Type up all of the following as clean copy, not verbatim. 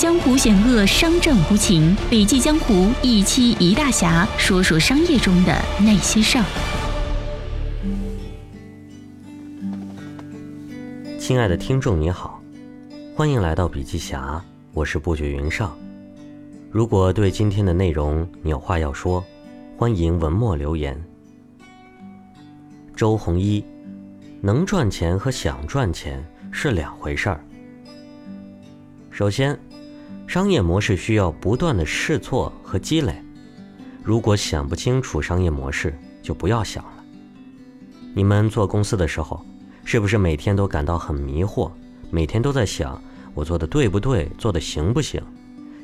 江湖险恶，商战无情。笔记江湖一期一大侠，说说商业中的那些事儿。亲爱的听众你好，欢迎来到笔记侠，我是布局云上。如果对今天的内容你有话要说，欢迎文末留言。周鸿祎，能赚钱和想赚钱是两回事儿。首先，商业模式需要不断的试错和积累。如果想不清楚商业模式，就不要想了。你们做公司的时候，是不是每天都感到很迷惑，每天都在想我做的对不对，做的行不行？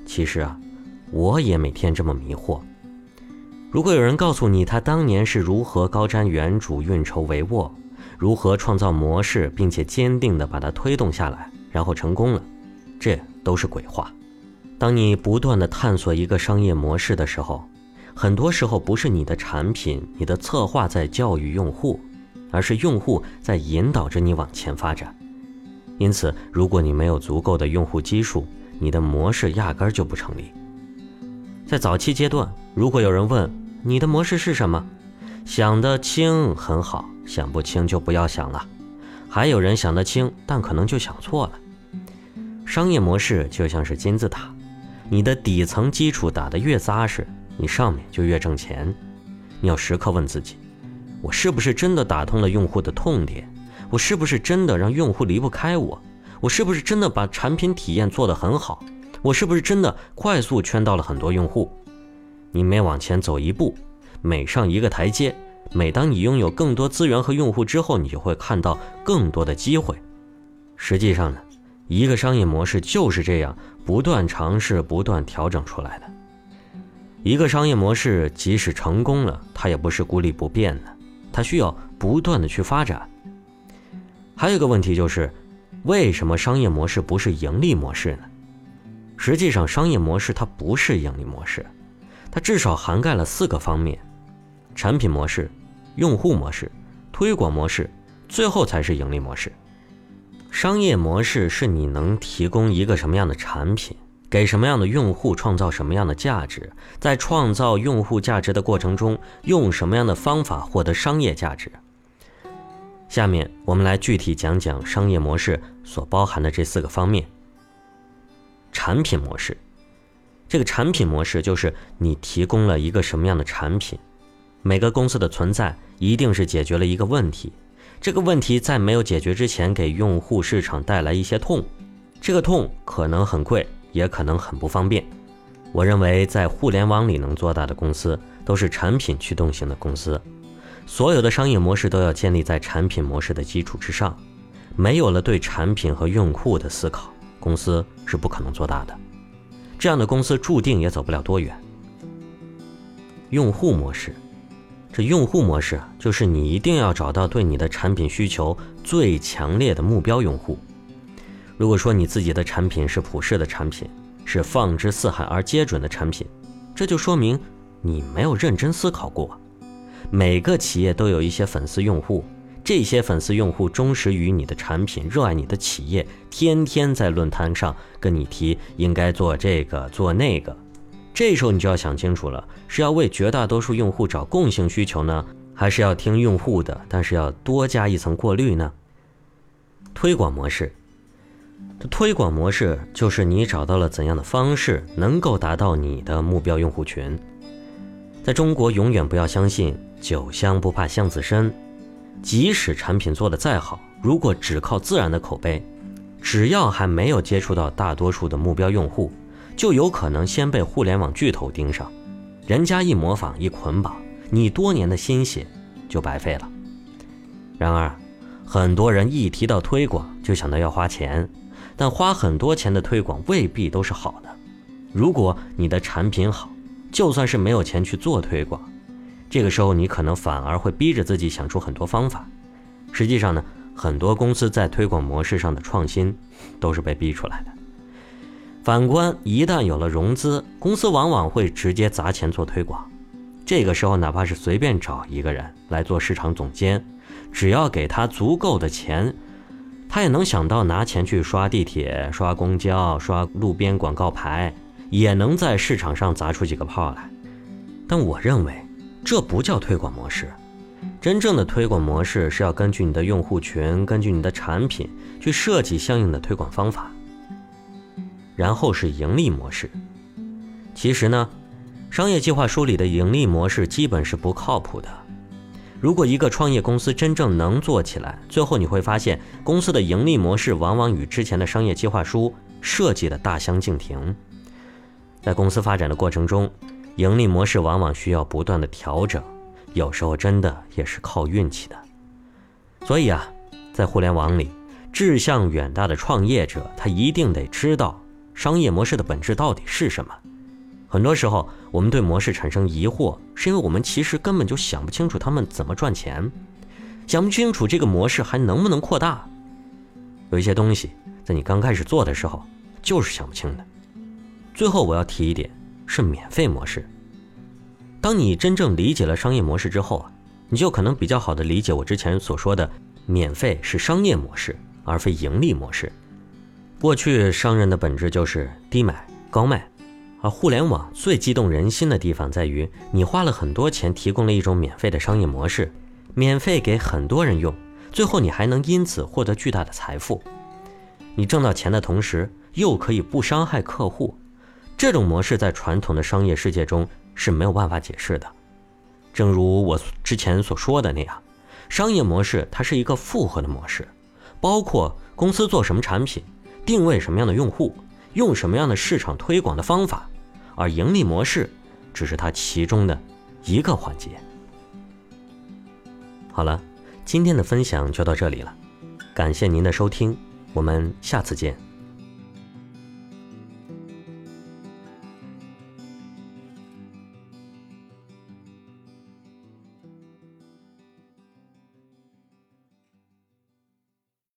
其实啊，我也每天这么迷惑。如果有人告诉你他当年是如何高瞻远瞩、运筹帷幄，如何创造模式并且坚定地把它推动下来，然后成功了，这都是鬼话。当你不断地探索一个商业模式的时候，很多时候不是你的产品、你的策划在教育用户，而是用户在引导着你往前发展。因此，如果你没有足够的用户基数，你的模式压根儿就不成立。在早期阶段，如果有人问你的模式是什么，想得清很好，想不清就不要想了。还有人想得清，但可能就想错了。商业模式就像是金字塔，你的底层基础打得越扎实，你上面就越挣钱。你要时刻问自己，我是不是真的打通了用户的痛点？我是不是真的让用户离不开我？我是不是真的把产品体验做得很好？我是不是真的快速圈到了很多用户？你每往前走一步，每上一个台阶，每当你拥有更多资源和用户之后，你就会看到更多的机会。实际上呢，一个商业模式就是这样不断尝试、不断调整出来的。一个商业模式即使成功了，它也不是孤立不变的，它需要不断的去发展。还有一个问题就是，为什么商业模式不是盈利模式呢？实际上，商业模式它不是盈利模式，它至少涵盖了4个方面：产品模式、用户模式、推广模式，最后才是盈利模式。商业模式是你能提供一个什么样的产品，给什么样的用户创造什么样的价值，在创造用户价值的过程中，用什么样的方法获得商业价值。下面我们来具体讲讲商业模式所包含的这4个方面。产品模式，这个产品模式就是你提供了一个什么样的产品。每个公司的存在一定是解决了一个问题，这个问题在没有解决之前给用户市场带来一些痛，这个痛可能很贵，也可能很不方便。我认为在互联网里能做大的公司都是产品驱动型的公司，所有的商业模式都要建立在产品模式的基础之上。没有了对产品和用户的思考，公司是不可能做大的，这样的公司注定也走不了多远。用户模式，这用户模式就是你一定要找到对你的产品需求最强烈的目标用户。如果说你自己的产品是普世的产品，是放之四海而皆准的产品，这就说明你没有认真思考过。每个企业都有一些粉丝用户，这些粉丝用户忠实于你的产品，热爱你的企业，天天在论坛上跟你提应该做这个做那个。这时候你就要想清楚了，是要为绝大多数用户找共性需求呢，还是要听用户的，但是要多加一层过滤呢？推广模式，这推广模式就是你找到了怎样的方式能够达到你的目标用户群。在中国永远不要相信酒香不怕巷子深，即使产品做得再好，如果只靠自然的口碑，只要还没有接触到大多数的目标用户，就有可能先被互联网巨头盯上，人家一模仿一捆绑，你多年的心血就白费了。然而，很多人一提到推广就想到要花钱，但花很多钱的推广未必都是好的。如果你的产品好，就算是没有钱去做推广，这个时候你可能反而会逼着自己想出很多方法。实际上呢，很多公司在推广模式上的创新都是被逼出来的。反观一旦有了融资，公司往往会直接砸钱做推广，这个时候哪怕是随便找一个人来做市场总监，只要给他足够的钱，他也能想到拿钱去刷地铁、刷公交、刷路边广告牌，也能在市场上砸出几个炮来。但我认为这不叫推广模式。真正的推广模式是要根据你的用户群，根据你的产品去设计相应的推广方法。然后是盈利模式。其实呢，商业计划书里的盈利模式基本是不靠谱的。如果一个创业公司真正能做起来，最后你会发现公司的盈利模式往往与之前的商业计划书设计的大相径庭。在公司发展的过程中，盈利模式往往需要不断的调整，有时候真的也是靠运气的。所以啊，在互联网里，志向远大的创业者他一定得知道商业模式的本质到底是什么。很多时候我们对模式产生疑惑，是因为我们其实根本就想不清楚他们怎么赚钱，想不清楚这个模式还能不能扩大。有一些东西在你刚开始做的时候就是想不清的。最后我要提一点，是免费模式。当你真正理解了商业模式之后，你就可能比较好的理解我之前所说的免费是商业模式而非盈利模式。过去商人的本质就是低买高卖，而互联网最激动人心的地方在于，你花了很多钱提供了一种免费的商业模式，免费给很多人用，最后你还能因此获得巨大的财富。你挣到钱的同时又可以不伤害客户，这种模式在传统的商业世界中是没有办法解释的。正如我之前所说的那样，商业模式它是一个复合的模式，包括公司做什么产品，定位什么样的用户，用什么样的市场推广的方法，而盈利模式只是它其中的一个环节。好了，今天的分享就到这里了，感谢您的收听，我们下次见。